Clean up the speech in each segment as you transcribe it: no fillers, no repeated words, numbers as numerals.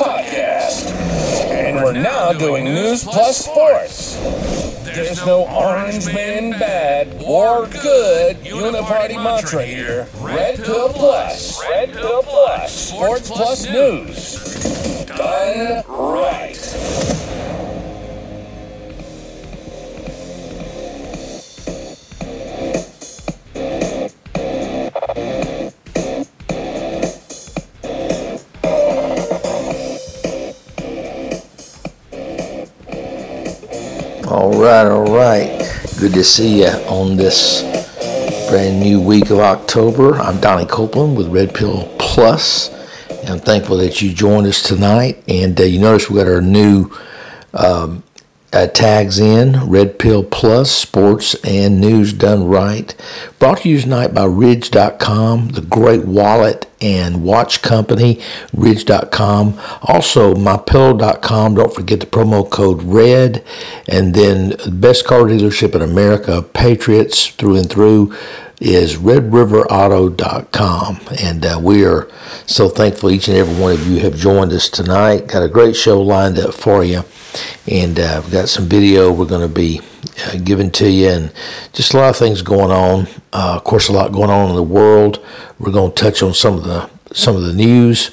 podcast. And we're now doing news plus sports. There's no orange man bad or good uniparty mantra here. Red pill plus. Red pill plus. Sports plus news. Done right. All right. Good to see you on this brand new week of October. I'm Donnie Copeland with Red Pill Plus, and I'm thankful that you joined us tonight. And you notice we got our new tags in, Red Pill Plus, Sports and News Done Right. Brought to you tonight by Ridge.com, the great wallet and watch company, Ridge.com. Also, MyPill.com. Don't forget the promo code RED. And then the best car dealership in America, Patriots through and through, is RedRiverAuto.com. And we are so thankful each and every one of you have joined us tonight. Got a great show lined up for you. And we've got some video we're going to be giving to you, and just a lot of things going on. Of course, a lot going on in the world. We're going to touch on some of the news,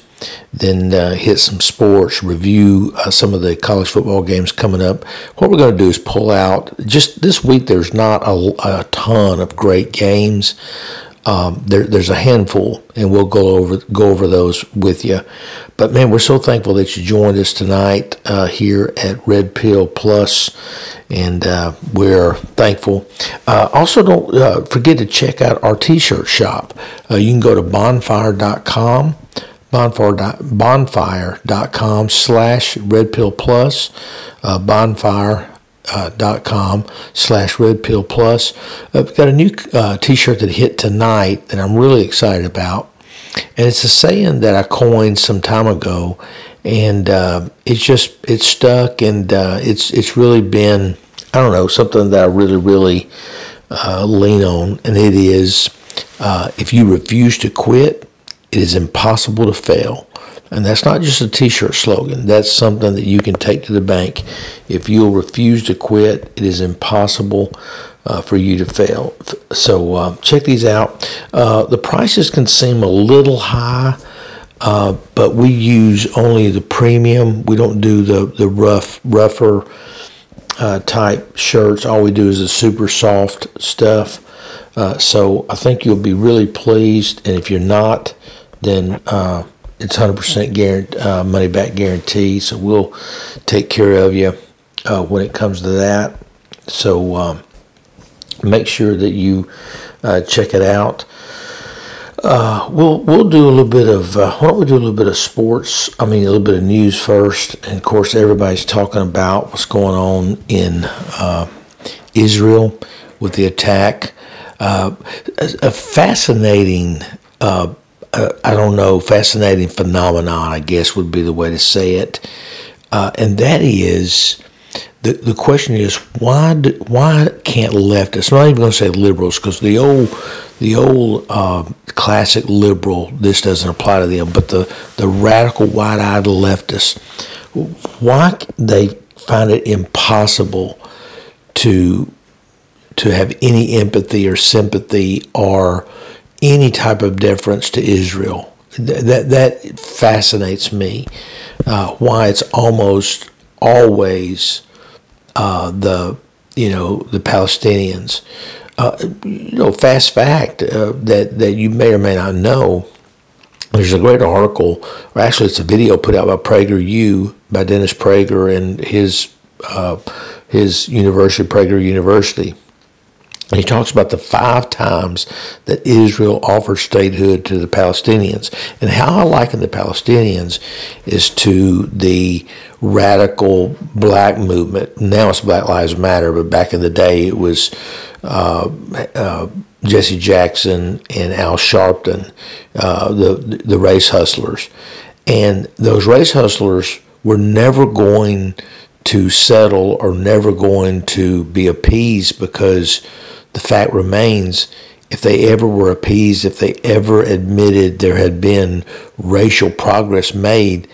then hit some sports, review some of the college football games coming up. What we're going to do is pull out, just this week there's not a ton of great games. There's a handful, and we'll go over those with you. But man, we're so thankful that you joined us tonight here at Red Pill Plus, and we're thankful. Also, don't forget to check out our T-shirt shop. You can go to bonfire.com. Bonfire.com/Red Pill Plus. Bonfire.com/Red Pill Plus. I've got a new t-shirt that hit tonight that I'm really excited about. And it's a saying that I coined some time ago. And it's stuck, and it's really been, I don't know, something that I really lean on. And it is, if you refuse to quit, it is impossible to fail. And that's not just a t-shirt slogan. That's something that you can take to the bank. If you'll refuse to quit, it is impossible for you to fail. So check these out. The prices can seem a little high, but we use only the premium. We don't do the rougher type shirts. All we do is the super soft stuff. So I think you'll be really pleased, and if you're not, then it's 100% money-back guarantee, so we'll take care of you when it comes to that. So make sure that you check it out. We'll do a little bit of why don't we do a little bit of sports? I mean, a little bit of news first, and of course, everybody's talking about what's going on in Israel with the attack. A fascinating, fascinating phenomenon, I guess would be the way to say it. And that is, the question is, why can't leftists, I'm not even going to say liberals, because the old classic liberal, this doesn't apply to them, but the radical wide-eyed leftists, why they find it impossible to have any empathy or sympathy or any type of deference to Israel. That fascinates me, why it's almost always the Palestinians. Fast fact that you may or may not know, there's a great article, or actually it's a video put out by by Dennis Prager and his university, Prager University. He talks about the 5 times that Israel offered statehood to the Palestinians. And how I liken the Palestinians is to the radical black movement. Now it's Black Lives Matter, but back in the day it was Jesse Jackson and Al Sharpton, the race hustlers. And those race hustlers were never going to settle or never going to be appeased, because the fact remains, if they ever were appeased, if they ever admitted there had been racial progress made,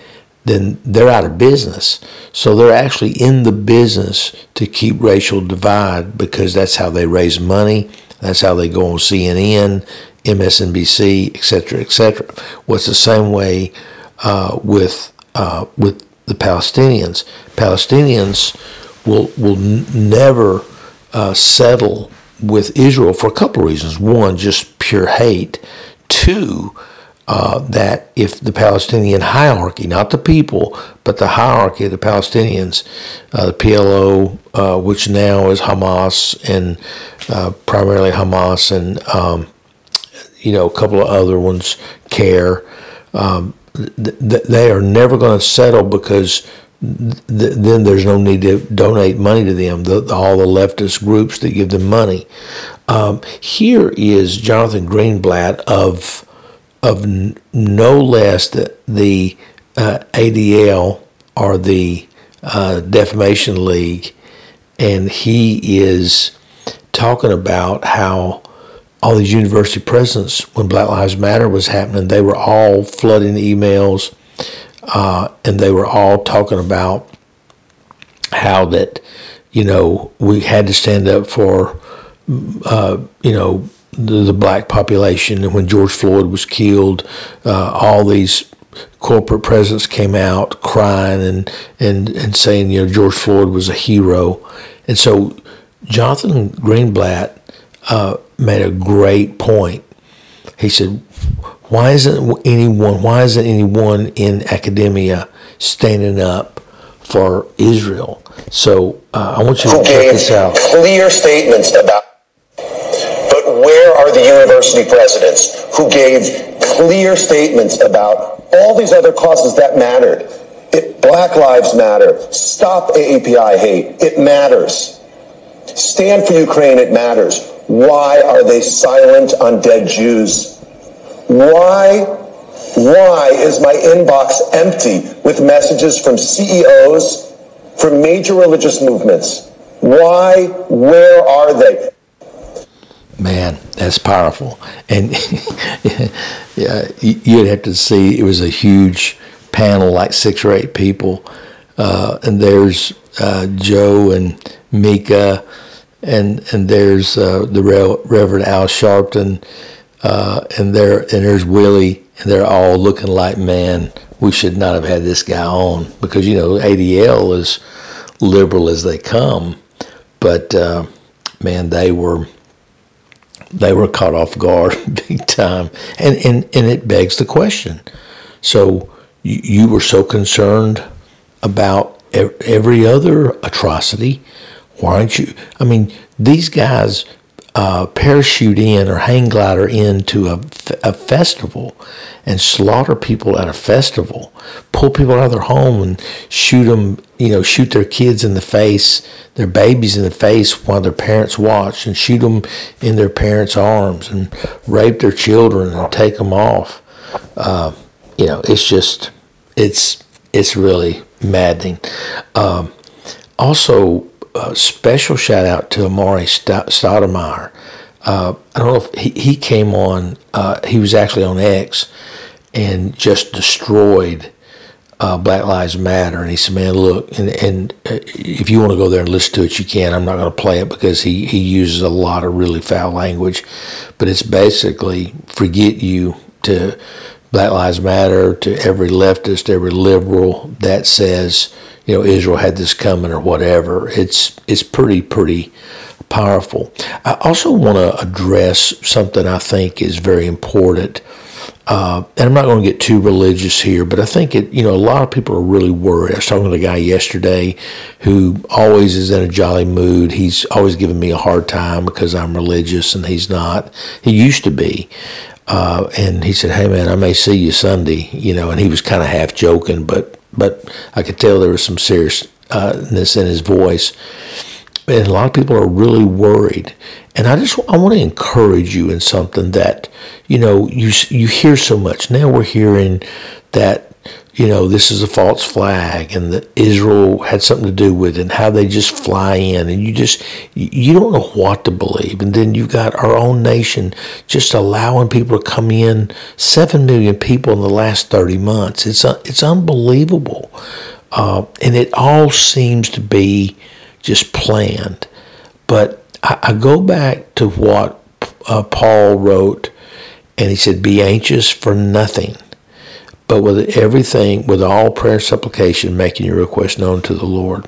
then they're out of business. So they're actually in the business to keep racial divide, because that's how they raise money. That's how they go on CNN, MSNBC, etc., etc. Well, it's the same way with the Palestinians. Palestinians will never settle with Israel for a couple of reasons. One, just pure hate. Two, that if the Palestinian hierarchy, not the people, but the hierarchy of the Palestinians, the PLO, which now is Hamas, and primarily Hamas, and a couple of other ones, CARE, they are never going to settle, because then there's no need to donate money to them, all the leftist groups that give them money. Here is Jonathan Greenblatt of no less the ADL, or the Defamation League, and he is talking about how all these university presidents, when Black Lives Matter was happening, they were all flooding emails, and they were all talking about how that, we had to stand up for, the black population. And when George Floyd was killed, all these corporate presidents came out crying and saying, George Floyd was a hero. And so Jonathan Greenblatt made a great point. He said, why isn't anyone in academia standing up for Israel? So I want you to check this out. Clear statements about. Where are the university presidents who gave clear statements about all these other causes that mattered? Black Lives Matter. Stop AAPI hate. It matters. Stand for Ukraine. It matters. Why are they silent on dead Jews? Why is my inbox empty with messages from CEOs, from major religious movements? Why? Where are they? Man, that's powerful. And you'd have to see, it was a huge panel, like 6 or 8 people. And there's Joe and Mika, and there's the Reverend Al Sharpton, and there's Willie, and they're all looking like, man, we should not have had this guy on, because, ADL is liberal as they come. But, man, they were caught off guard big time. And it begs the question. So you were so concerned about every other atrocity. Why aren't you? I mean, these guys parachute in or hang glider into a festival and slaughter people at a festival, pull people out of their home and shoot them, shoot their kids in the face, their babies in the face while their parents watch, and shoot them in their parents' arms, and rape their children and take them off. It's really maddening. A special shout out to Amare Stoudemire. I don't know if he came on, he was actually on X and just destroyed Black Lives Matter. And he said, man, look, and if you want to go there and listen to it, you can. I'm not going to play it, because he uses a lot of really foul language. But it's basically, forget you, to Black Lives Matter, to every leftist, every liberal that says, Israel had this coming or whatever. It's pretty powerful. I also want to address something I think is very important. And I'm not going to get too religious here, but I think a lot of people are really worried. I was talking to a guy yesterday who always is in a jolly mood. He's always giving me a hard time because I'm religious and he's not. He used to be. And he said, hey man, I may see you Sunday, and he was kind of half joking, but I could tell there was some seriousness in his voice. And a lot of people are really worried. And I want to encourage you in something that, you hear so much. Now we're hearing that you know, this is a false flag and that Israel had something to do with it, and how they just fly in, and you don't know what to believe. And then you've got our own nation just allowing people to come in, 7 million people in the last 30 months. It's unbelievable. And it all seems to be just planned. But I go back to what Paul wrote, and he said, be anxious for nothing, but with everything, with all prayer and supplication, making your request known to the Lord.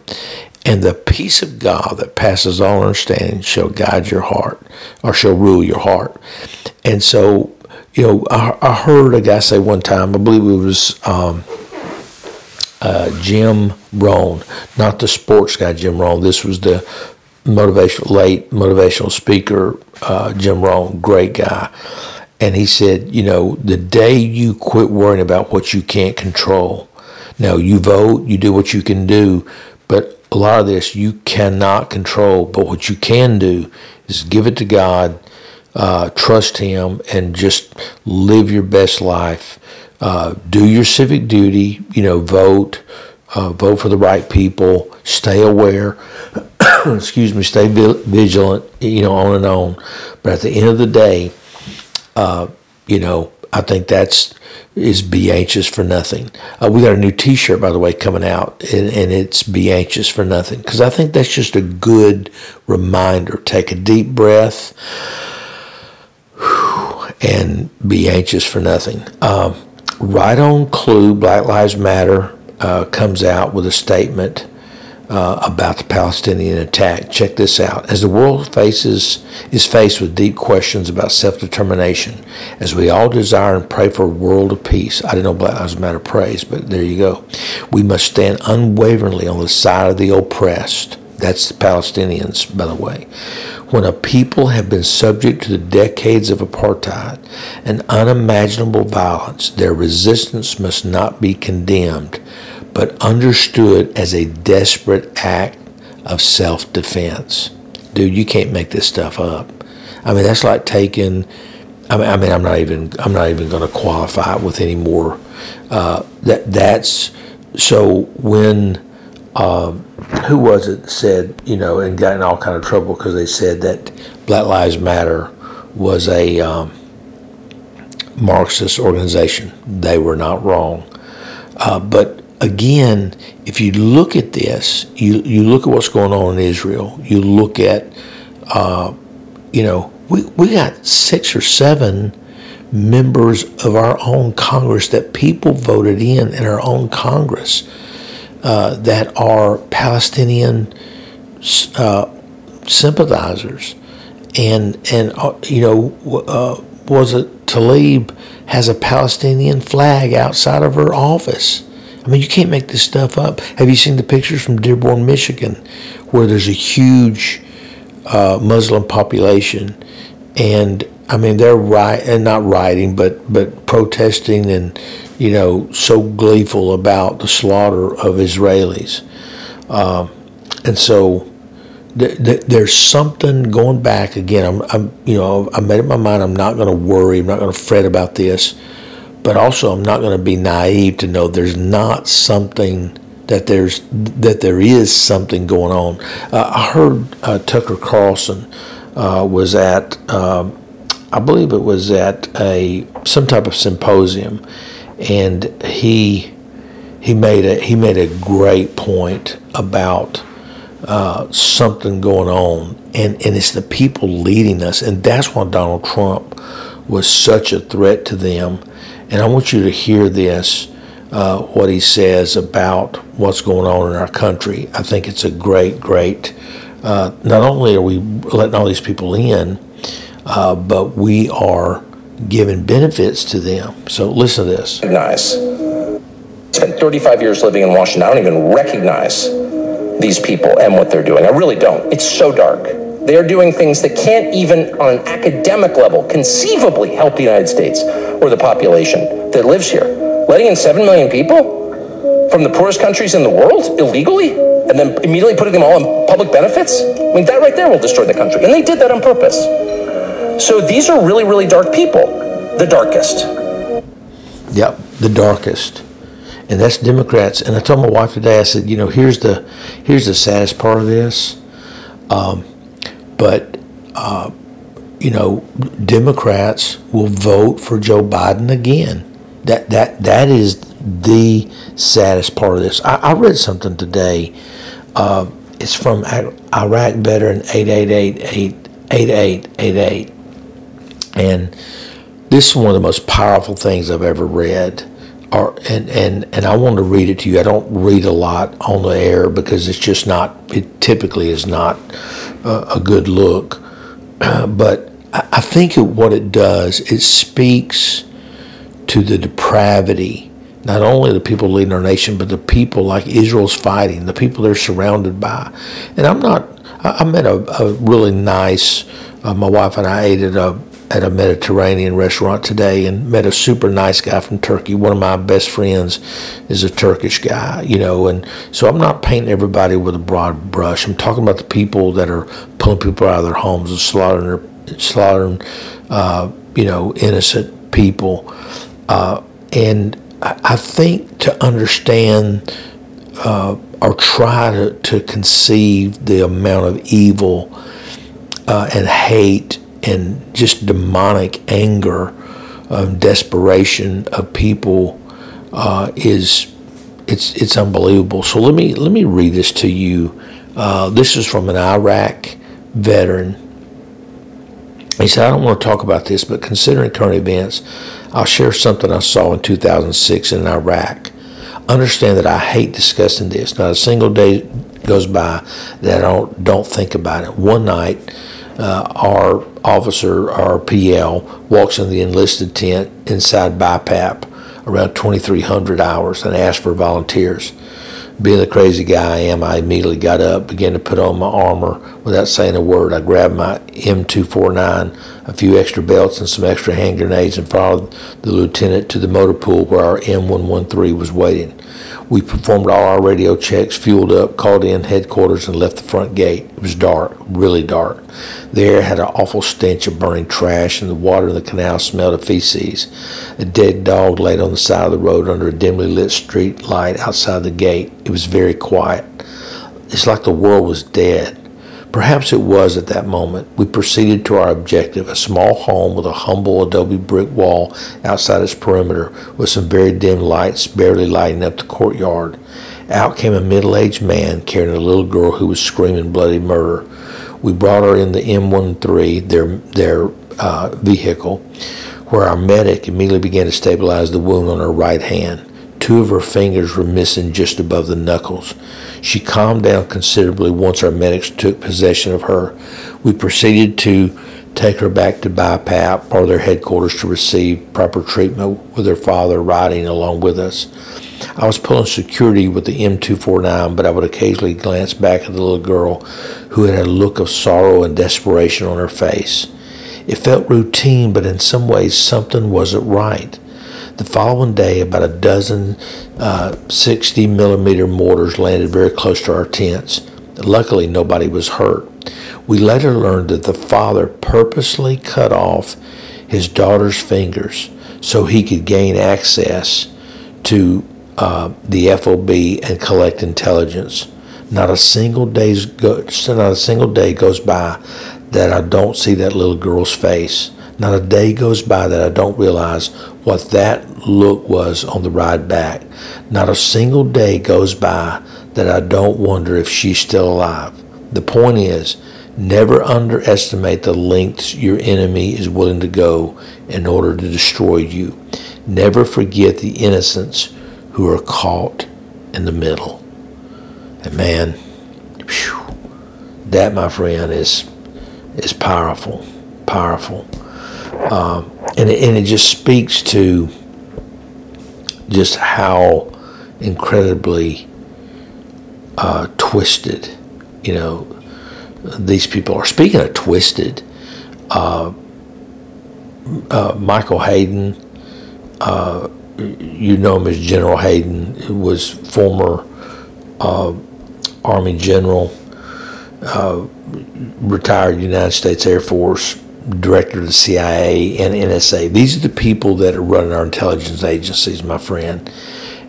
And the peace of God that passes all understanding shall guide your heart, or shall rule your heart. And so, you know, I heard a guy say one time, I believe it was Jim Rohn, not the sports guy Jim Rohn. This was the late motivational speaker, Jim Rohn, great guy. And he said, you know, the day you quit worrying about what you can't control. Now, you vote, you do what you can do, but a lot of this you cannot control. But what you can do is give it to God, trust Him, and just live your best life. Do your civic duty, you know, vote for the right people, stay aware, excuse me, stay vigilant, you know, on and on. But at the end of the day, you know, I think is be anxious for nothing. We got a new T-shirt, by the way, coming out, and it's be anxious for nothing, because I think that's just a good reminder. Take a deep breath and be anxious for nothing. Right on clue, Black Lives Matter comes out with a statement about the Palestinian attack. Check this out. As the world is faced with deep questions about self-determination, as we all desire and pray for a world of peace. I didn't know Black Lives Matter prays, but there you go. We must stand unwaveringly on the side of the oppressed. That's the Palestinians, by the way. When a people have been subject to the decades of apartheid and unimaginable violence, their resistance must not be condemned, but understood as a desperate act of self-defense. Dude, you can't make this stuff up. I mean, that's like taking. I mean, I'm not even going to qualify it with any more. That's so when. Who was it said, you know, and got in all kind of trouble because they said that Black Lives Matter was a Marxist organization. They were not wrong. But again, if you look at this, you look at what's going on in Israel, you look at, you know, we got 6 or 7 members of our own Congress that people voted in our own Congress. That are Palestinian sympathizers, and you know, was it Tlaib has a Palestinian flag outside of her office. I mean, you can't make this stuff up. Have you seen the pictures from Dearborn, Michigan, where there's a huge Muslim population, and I mean they're not rioting, but protesting and. You know, so gleeful about the slaughter of Israelis. And so there's something going back again. I'm, you know, I made up my mind I'm not going to worry, I'm not going to fret about this, but also I'm not going to be naive to know there's not something, that there is something going on. I heard Tucker Carlson was at, I believe it was at some type of symposium, and he made a great point about something going on, and it's the people leading us, and that's why Donald Trump was such a threat to them. And I want you to hear this, what he says about what's going on in our country. I think it's a great. Not only are we letting all these people in, but we are giving benefits to them. So listen to this. Recognize. Spent 35 years living in Washington. I don't even recognize these people and what they're doing. I really don't. It's so dark. They are doing things that can't even on an academic level conceivably help the United States or the population that lives here. Letting in 7 million people from the poorest countries in the world illegally and then immediately putting them all on public benefits? I mean, that right there will destroy the country. And they did that on purpose. So these are really, really dark people. The darkest. Yep, the darkest. and that's Democrats. And I told my wife today, I said, you know, here's the saddest part of this, but you know, Democrats will vote for Joe Biden again. That is the saddest part of this. I read something today. It's from Iraq veteran 8888, and this is one of the most powerful things I've ever read. And I want to read it to you. I don't read a lot on the air because it's just not. It typically is not a good look. But I think what it does, it speaks to the depravity, not only the people leading our nation, but the people like Israel's fighting, the people they're surrounded by. And I met a really nice, my wife and I ate at a Mediterranean restaurant today and met a super nice guy from Turkey. One of my best friends is a Turkish guy, you know, and so I'm not painting everybody with a broad brush. I'm talking about the people that are pulling people out of their homes and slaughtering you know, innocent people. And I think to understand or try to conceive the amount of evil and hate and just demonic anger, desperation of people is unbelievable. So let me read this to you. This is from an Iraq veteran. He said, I don't want to talk about this, but considering current events, I'll share something I saw in 2006 in Iraq. Understand that I hate discussing this. Not a single day goes by that I don't think about it. One night, our officer, our PL, walks in the enlisted tent inside BIPAP around 2300 hours and asks for volunteers. Being the crazy guy I am, I immediately got up, began to put on my armor without saying a word. I grabbed my M249, a few extra belts, and some extra hand grenades and followed the lieutenant to the motor pool where our M113 was waiting. We performed all our radio checks, fueled up, called in headquarters, and left the front gate. It was dark, really dark. The air had an awful stench of burning trash, and the water in the canal smelled of feces. A dead dog laid on the side of the road under a dimly lit street light outside the gate. It was very quiet. It's like the world was dead. Perhaps it was at that moment. We proceeded to our objective, a small home with a humble adobe brick wall outside its perimeter with some very dim lights barely lighting up the courtyard. Out came a middle-aged man carrying a little girl who was screaming bloody murder. We brought her in the M13, their vehicle, where our medic immediately began to stabilize the wound on her right hand. Two of her fingers were missing just above the knuckles. She calmed down considerably once our medics took possession of her. We proceeded to take her back to BIPAP or their headquarters to receive proper treatment with her father riding along with us. I was pulling security with the M249, but I would occasionally glance back at the little girl who had a look of sorrow and desperation on her face. It felt routine, but in some ways something wasn't right. The following day, about a dozen 60-millimeter mortars landed very close to our tents. Luckily, nobody was hurt. We later learned that the father purposely cut off his daughter's fingers so he could gain access to the FOB and collect intelligence. Not a single day goes by that I don't see that little girl's face. Not a day goes by that I don't realize what that look was on the ride back. Not a single day goes by that I don't wonder if she's still alive. The point is, never underestimate the lengths your enemy is willing to go in order to destroy you. Never forget the innocents who are caught in the middle. And man, whew, that, my friend, is powerful, powerful. And it just speaks to just how incredibly twisted, you know, these people are. Speaking of twisted, Michael Hayden, you know him as General Hayden, was former Army general, retired United States Air Force, director of the CIA and NSA. These are the people that are running our intelligence agencies, my friend.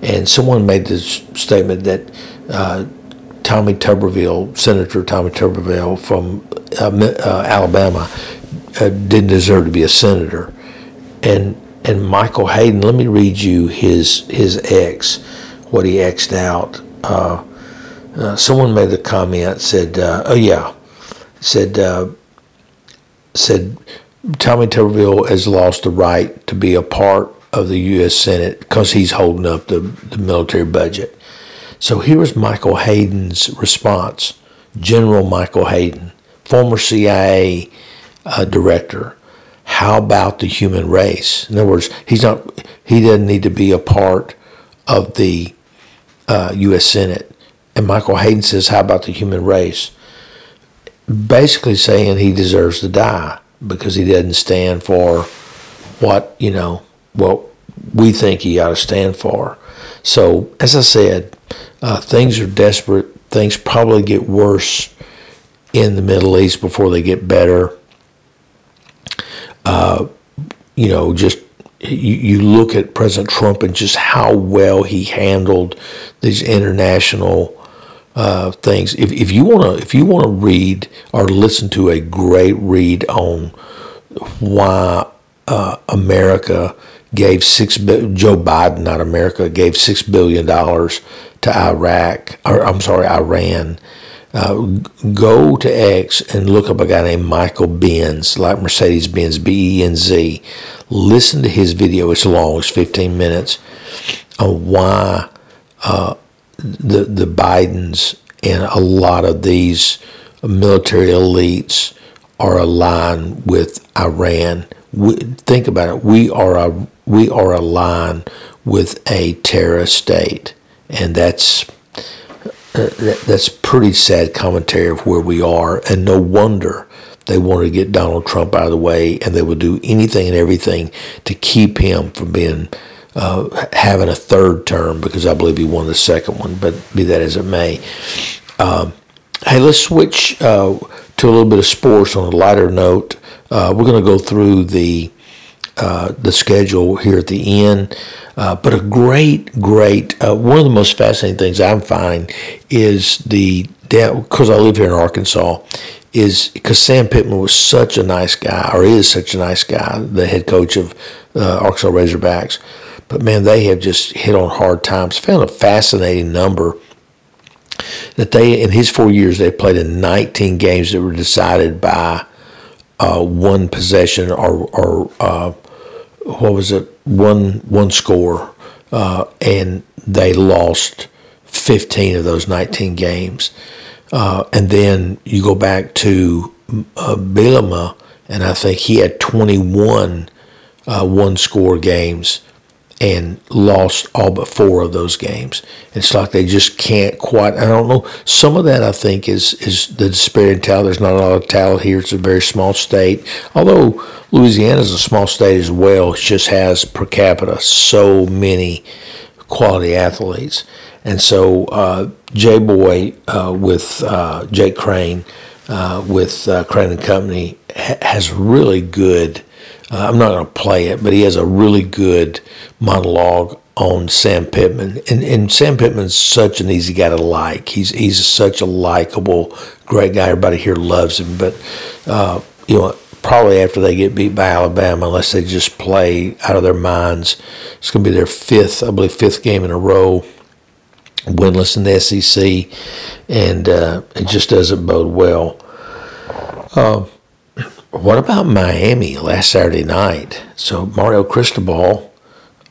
And someone made this statement that Tommy Tuberville, Senator Tommy Tuberville from Alabama, didn't deserve to be a senator. And Michael Hayden, let me read you his ex, what he exed out. Someone made the comment, said, said Tommy Tuberville has lost the right to be a part of the U.S. Senate because he's holding up the military budget. So here was Michael Hayden's response, General Michael Hayden, former CIA director. How about the human race? In other words, he doesn't need to be a part of the U.S. Senate. And Michael Hayden says, how about the human race? Basically saying he deserves to die because he doesn't stand for what, we think he ought to stand for. So, as I said, things are desperate. Things probably get worse in the Middle East before they get better. You look at President Trump and just how well he handled these international things. If you want to read or listen to a great read on why America gave $6 billion to Iran. Go to X and look up a guy named Michael Benz, like Mercedes-Benz, B-E-N-Z. Listen to his video. It's long. It's 15 minutes on why the Bidens and a lot of these military elites are aligned with Iran. Think about it. We are aligned with a terrorist state, and that's pretty sad commentary of where we are, and no wonder they wanted to get Donald Trump out of the way, and they would do anything and everything to keep him from being having a third term, because I believe he won the second one, but be that as it may. Hey, let's switch to a little bit of sports on a lighter note. We're going to go through the schedule here at the end, but a great one of the most fascinating things I'm finding is because I live here in Arkansas, is because Sam Pittman was such a nice guy, or is such a nice guy, the head coach of Arkansas Razorbacks, but man, they have just hit on hard times. Found a fascinating number that they, in his 4 years, they played in 19 games that were decided by one possession or what was it? One score, and they lost 15 of those 19 games. And then you go back to Bielema, and I think he had 21 one-score games and lost all but 4 of those games. It's like they just can't quite. I don't know. Some of that, I think, is the disparity in talent. There's not a lot of talent here. It's a very small state. Although Louisiana is a small state as well, it just has per capita so many quality athletes. And so J-Boy with Jake Crane, with Crane & Company, has really good. I'm not going to play it, but he has a really good monologue on Sam Pittman. And Sam Pittman's such an easy guy to like. He's such a likable, great guy. Everybody here loves him. But, probably after they get beat by Alabama, unless they just play out of their minds, it's going to be their fifth game in a row, winless in the SEC. And it just doesn't bode well. What about Miami last Saturday night? So Mario Cristobal,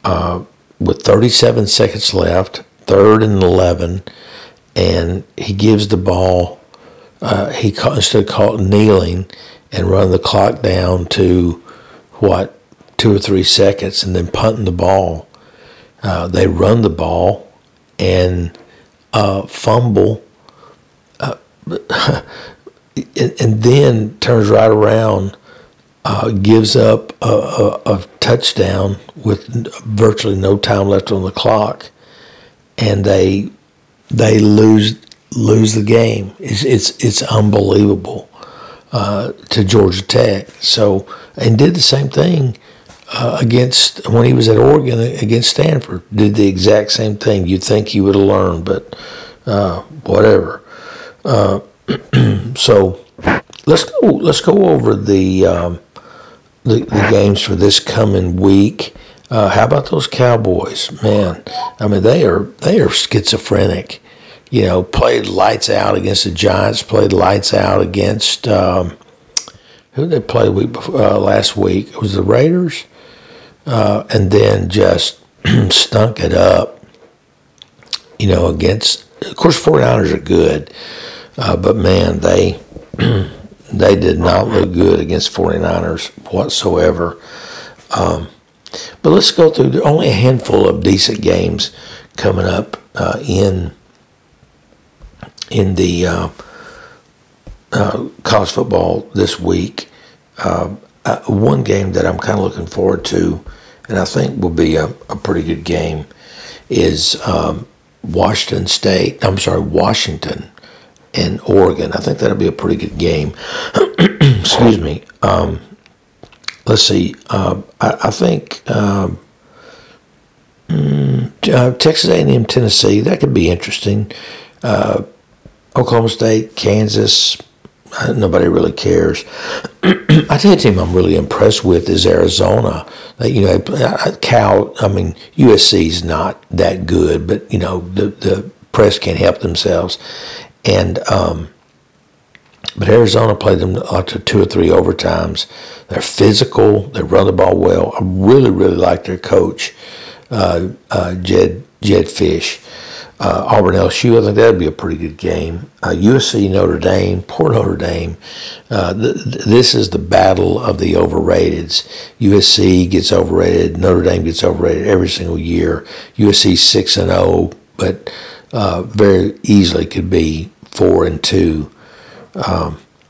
with 37 seconds left, 3rd and 11, and he gives the ball. He instead of kneeling and running the clock down to 2 or 3 seconds, and then punting the ball. They run the ball and fumble. And then turns right around, gives up a touchdown with virtually no time left on the clock, and they lose the game. It's unbelievable to Georgia Tech. So, and did the same thing against, when he was at Oregon against Stanford, did the exact same thing. You'd think he would have learned, but whatever. So let's go over the games for this coming week. How about those Cowboys, man? I mean, they are schizophrenic. You know, played lights out against the Giants. Played lights out against who did they play last week? It was the Raiders, and then just stunk it up. You know, against, of course, 49ers are good, but man, they did not look good against 49ers whatsoever. But let's go through only a handful of decent games coming up in the college football this week. One game that I'm kind of looking forward to, and I think will be a pretty good game, is Washington and Oregon. I think that'll be a pretty good game. Excuse me. Let's see. I think Texas A&M, Tennessee, that could be interesting. Oklahoma State, Kansas, nobody really cares. I tell you, a team I'm really impressed with is Arizona. You know, USC's not that good, but you know the press can't help themselves. And but Arizona played them up to two or three overtimes. They're physical. They run the ball well. I really, really like their coach, Jed Fish. Auburn LSU, I think that would be a pretty good game. USC, Notre Dame, poor Notre Dame. This is the battle of the overrateds. USC gets overrated. Notre Dame gets overrated every single year. USC 6-0, but very easily could be 4-2.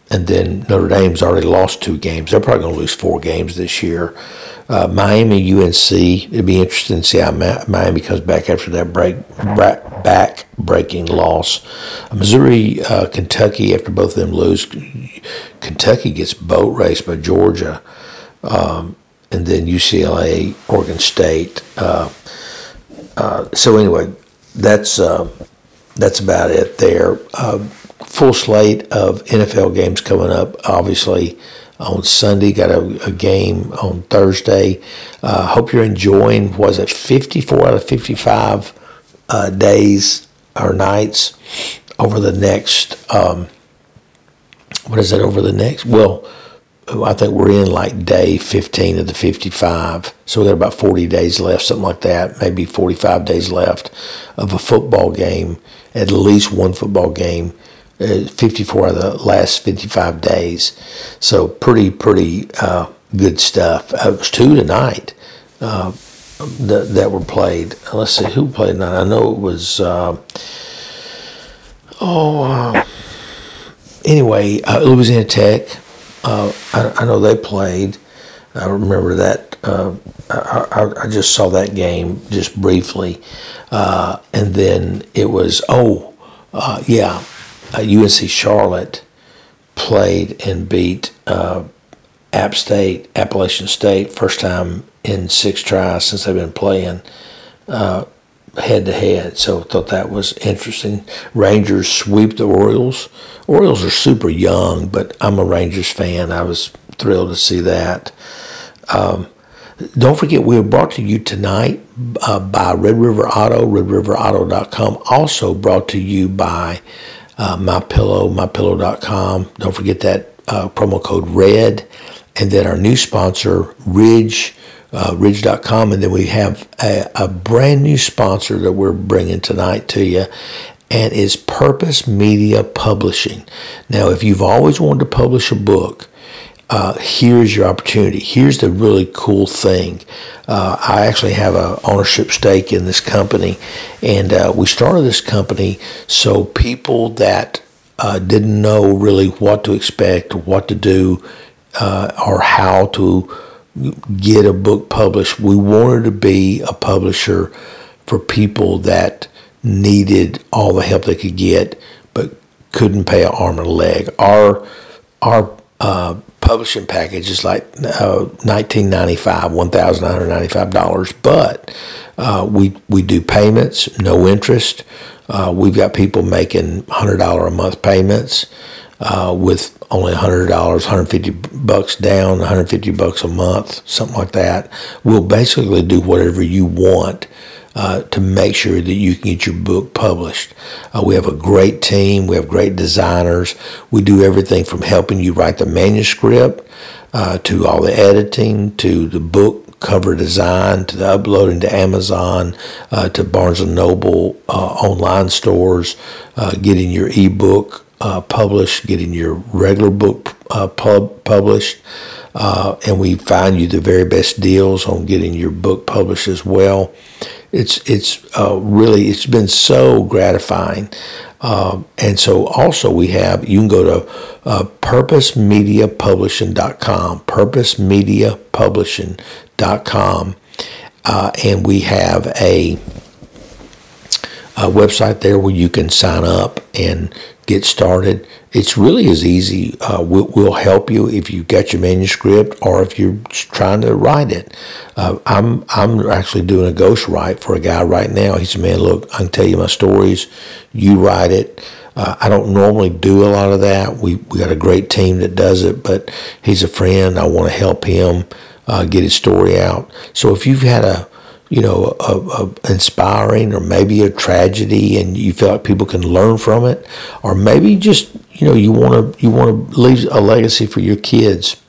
And then Notre Dame's already lost two games. They're probably going to lose four games this year. Miami, UNC, it'd be interesting to see how Miami comes back after that back-breaking loss. Missouri, Kentucky, after both of them lose, Kentucky gets boat raced by Georgia. And then UCLA, Oregon State. So anyway, that's about it there. Full slate of NFL games coming up, obviously, on Sunday. Got a game on Thursday. Hope you're enjoying, 54 out of 55 days or nights over the next, well, I think we're in like day 15 of the 55. So we got about 40 days left, something like that, maybe 45 days left of a football game, at least one football game. 54 of the last 55 days. So pretty good stuff. It was two tonight that were played. Let's see, who played tonight? I know it was... Louisiana Tech. I know they played. I remember that. I just saw that game just briefly. And then it was... UNC Charlotte played and beat Appalachian State, first time in six tries since they've been playing head-to-head. So I thought that was interesting. Rangers sweep the Orioles. Orioles are super young, but I'm a Rangers fan. I was thrilled to see that. Don't forget, we are brought to you tonight by Red River Auto, RedRiverAuto.com. Also brought to you by... MyPillow, MyPillow.com. Don't forget that promo code RED. And then our new sponsor, Ridge.com. And then we have a brand new sponsor that we're bringing tonight to you. And it's Purpose Media Publishing. Now, if you've always wanted to publish a book, here's your opportunity. Here's the really cool thing. I actually have an ownership stake in this company, and we started this company so people that didn't know really what to expect, what to do, or how to get a book published. We wanted to be a publisher for people that needed all the help they could get but couldn't pay an arm and a leg. Our publishing package is like $1,995, $1,995. But we do payments, no interest. We've got people making $100 a month payments with only $100, $150 down, $150 a month, something like that. We'll basically do whatever you want to make sure that you can get your book published. We have a great team. We have great designers. We do everything from helping you write the manuscript to all the editing, to the book cover design, to the uploading to Amazon, to Barnes & Noble online stores, getting your ebook published, getting your regular book published. And we find you the very best deals on getting your book published as well. It's really, it's been so gratifying. And so also we have, you can go to purposemediapublishing.com, purposemediapublishing.com. And we have a website there where you can sign up and get started. It's really as easy. We'll help you if you've got your manuscript or if you're trying to write it. I'm actually doing a ghostwrite for a guy right now. He said, man, look, I can tell you my stories. You write it. I don't normally do a lot of that. We got a great team that does it, but he's a friend. I want to help him get his story out. So if you've had a inspiring or maybe a tragedy and you feel like people can learn from it, or maybe just, you want to leave a legacy for your kids,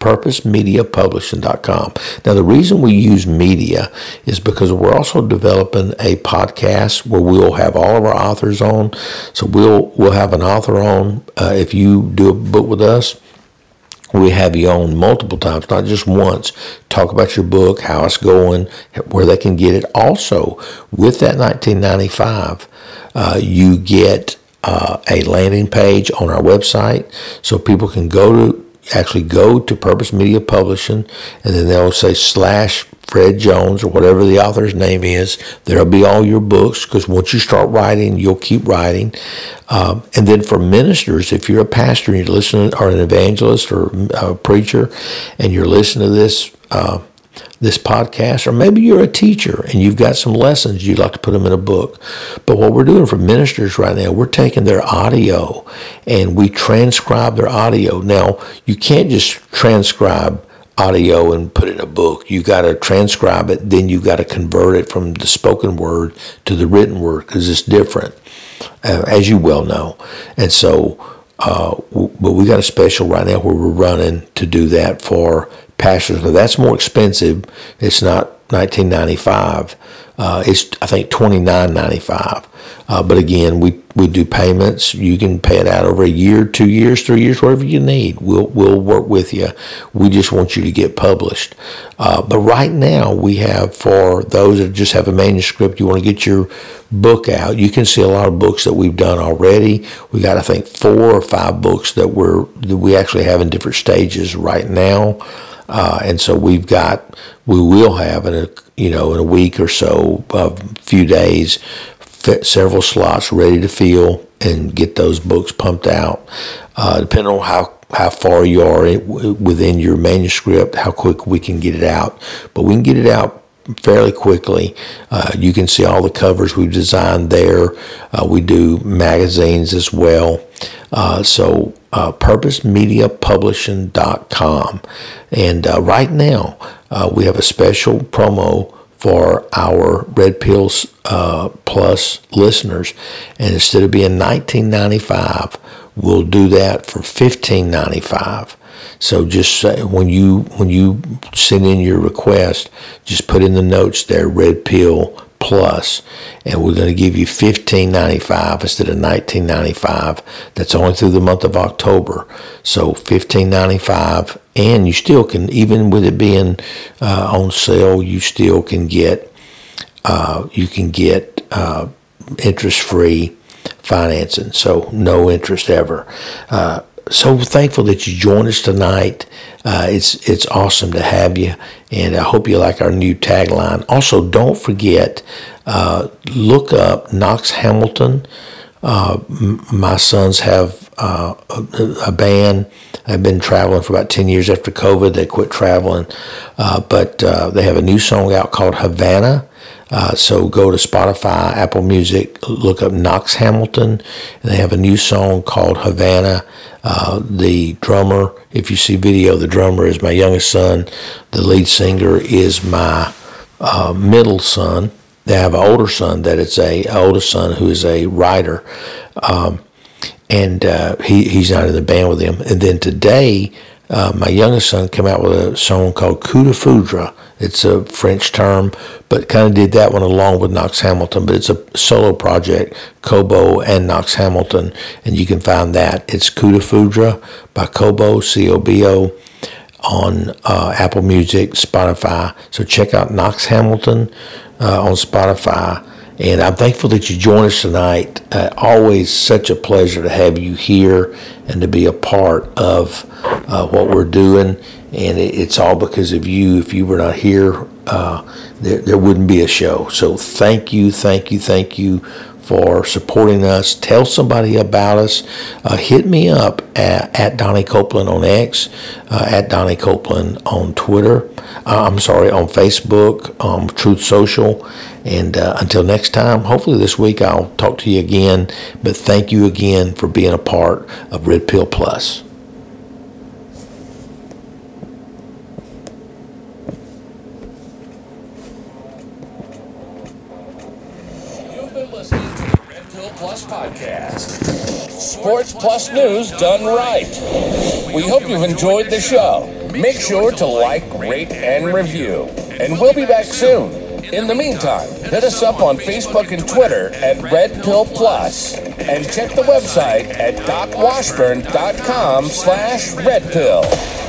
purposemediapublishing.com. Now, the reason we use media is because we're also developing a podcast where we'll have all of our authors on. So we'll have an author on. If you do a book with us, we have you on multiple times, not just once. Talk about your book, how it's going, where they can get it. Also, with that $19.95, you get a landing page on our website, so people can go to Purpose Media Publishing, and then they'll say / Fred Jones or whatever the author's name is. There'll be all your books, because once you start writing, you'll keep writing. And then for ministers, if you're a pastor and you're listening, or an evangelist or a preacher, and you're listening to this podcast, or maybe you're a teacher and you've got some lessons you'd like to put them in a book. But what we're doing for ministers right now, we're taking their audio and we transcribe their audio. Now, you can't just transcribe audio and put it in a book. You got to transcribe it, then you got to convert it from the spoken word to the written word, because it's different, as you well know. And so, but we got a special right now where we're running to do that for pastors. Now, that's more expensive. It's not $19.95. It's, I think, $29.95. But again, we do payments. You can pay it out over a year, 2 years, 3 years, whatever you need. We'll work with you. We just want you to get published. But right now, we have, for those that just have a manuscript, you want to get your book out. You can see a lot of books that we've done already. We got, I think, 4 or 5 books that we actually have in different stages right now. And so we will have in a week or so, a few days, several slots ready to fill and get those books pumped out. Depending on how far you are within your manuscript, how quick we can get it out. But we can get it out fairly quickly. You can see all the covers we've designed there. We do magazines as well. So purposemediapublishing.com. And right now, we have a special promo for our Red Pills Plus listeners. And instead of being $19.95, we'll do that for $15.95. So just say, when you send in your request, just put in the notes there, Red Pill Plus, and we're going to give you $15.95 instead of $19.95. That's only through the month of October. So $15.95, and you still can, even with it being on sale, you still can get interest-free financing. So no interest ever. So thankful that you joined us tonight. It's awesome to have you, and I hope you like our new tagline. Also, don't forget, look up Knox Hamilton My sons have a band. I've been traveling for about 10 years after COVID. They quit traveling. But they have a new song out called Havana. So go to Spotify, Apple Music, look up Knox Hamilton, and they have a new song called Havana. The drummer, if you see video, the drummer is my youngest son. The lead singer is my middle son. They have an older son that is an oldest son who is a writer, and he's not in the band with them. And then today, my youngest son came out with a song called Coup de Foudre. It's a French term, but kind of did that one along with Knox Hamilton. But it's a solo project, Kobo and Knox Hamilton, and you can find that. It's Coup de Foudre by Kobo, C-O-B-O, on Apple Music, Spotify. So check out Knox Hamilton on Spotify. And I'm thankful that you joined us tonight. Always such a pleasure to have you here and to be a part of what we're doing. And it's all because of you. If you were not here, there wouldn't be a show. So thank you for supporting us. Tell somebody about us. Hit me up at Donnie Copeland on X, at Donnie Copeland on Twitter. On Facebook, Truth Social. And until next time, hopefully this week I'll talk to you again. But thank you again for being a part of Red Pill Plus. Sports Plus news done right. We hope you've enjoyed the show. Make sure to like, rate, and review. And we'll be back soon. In the meantime, hit us up on Facebook and Twitter at Red Pill Plus. And check the website at docwashburn.com/redpill.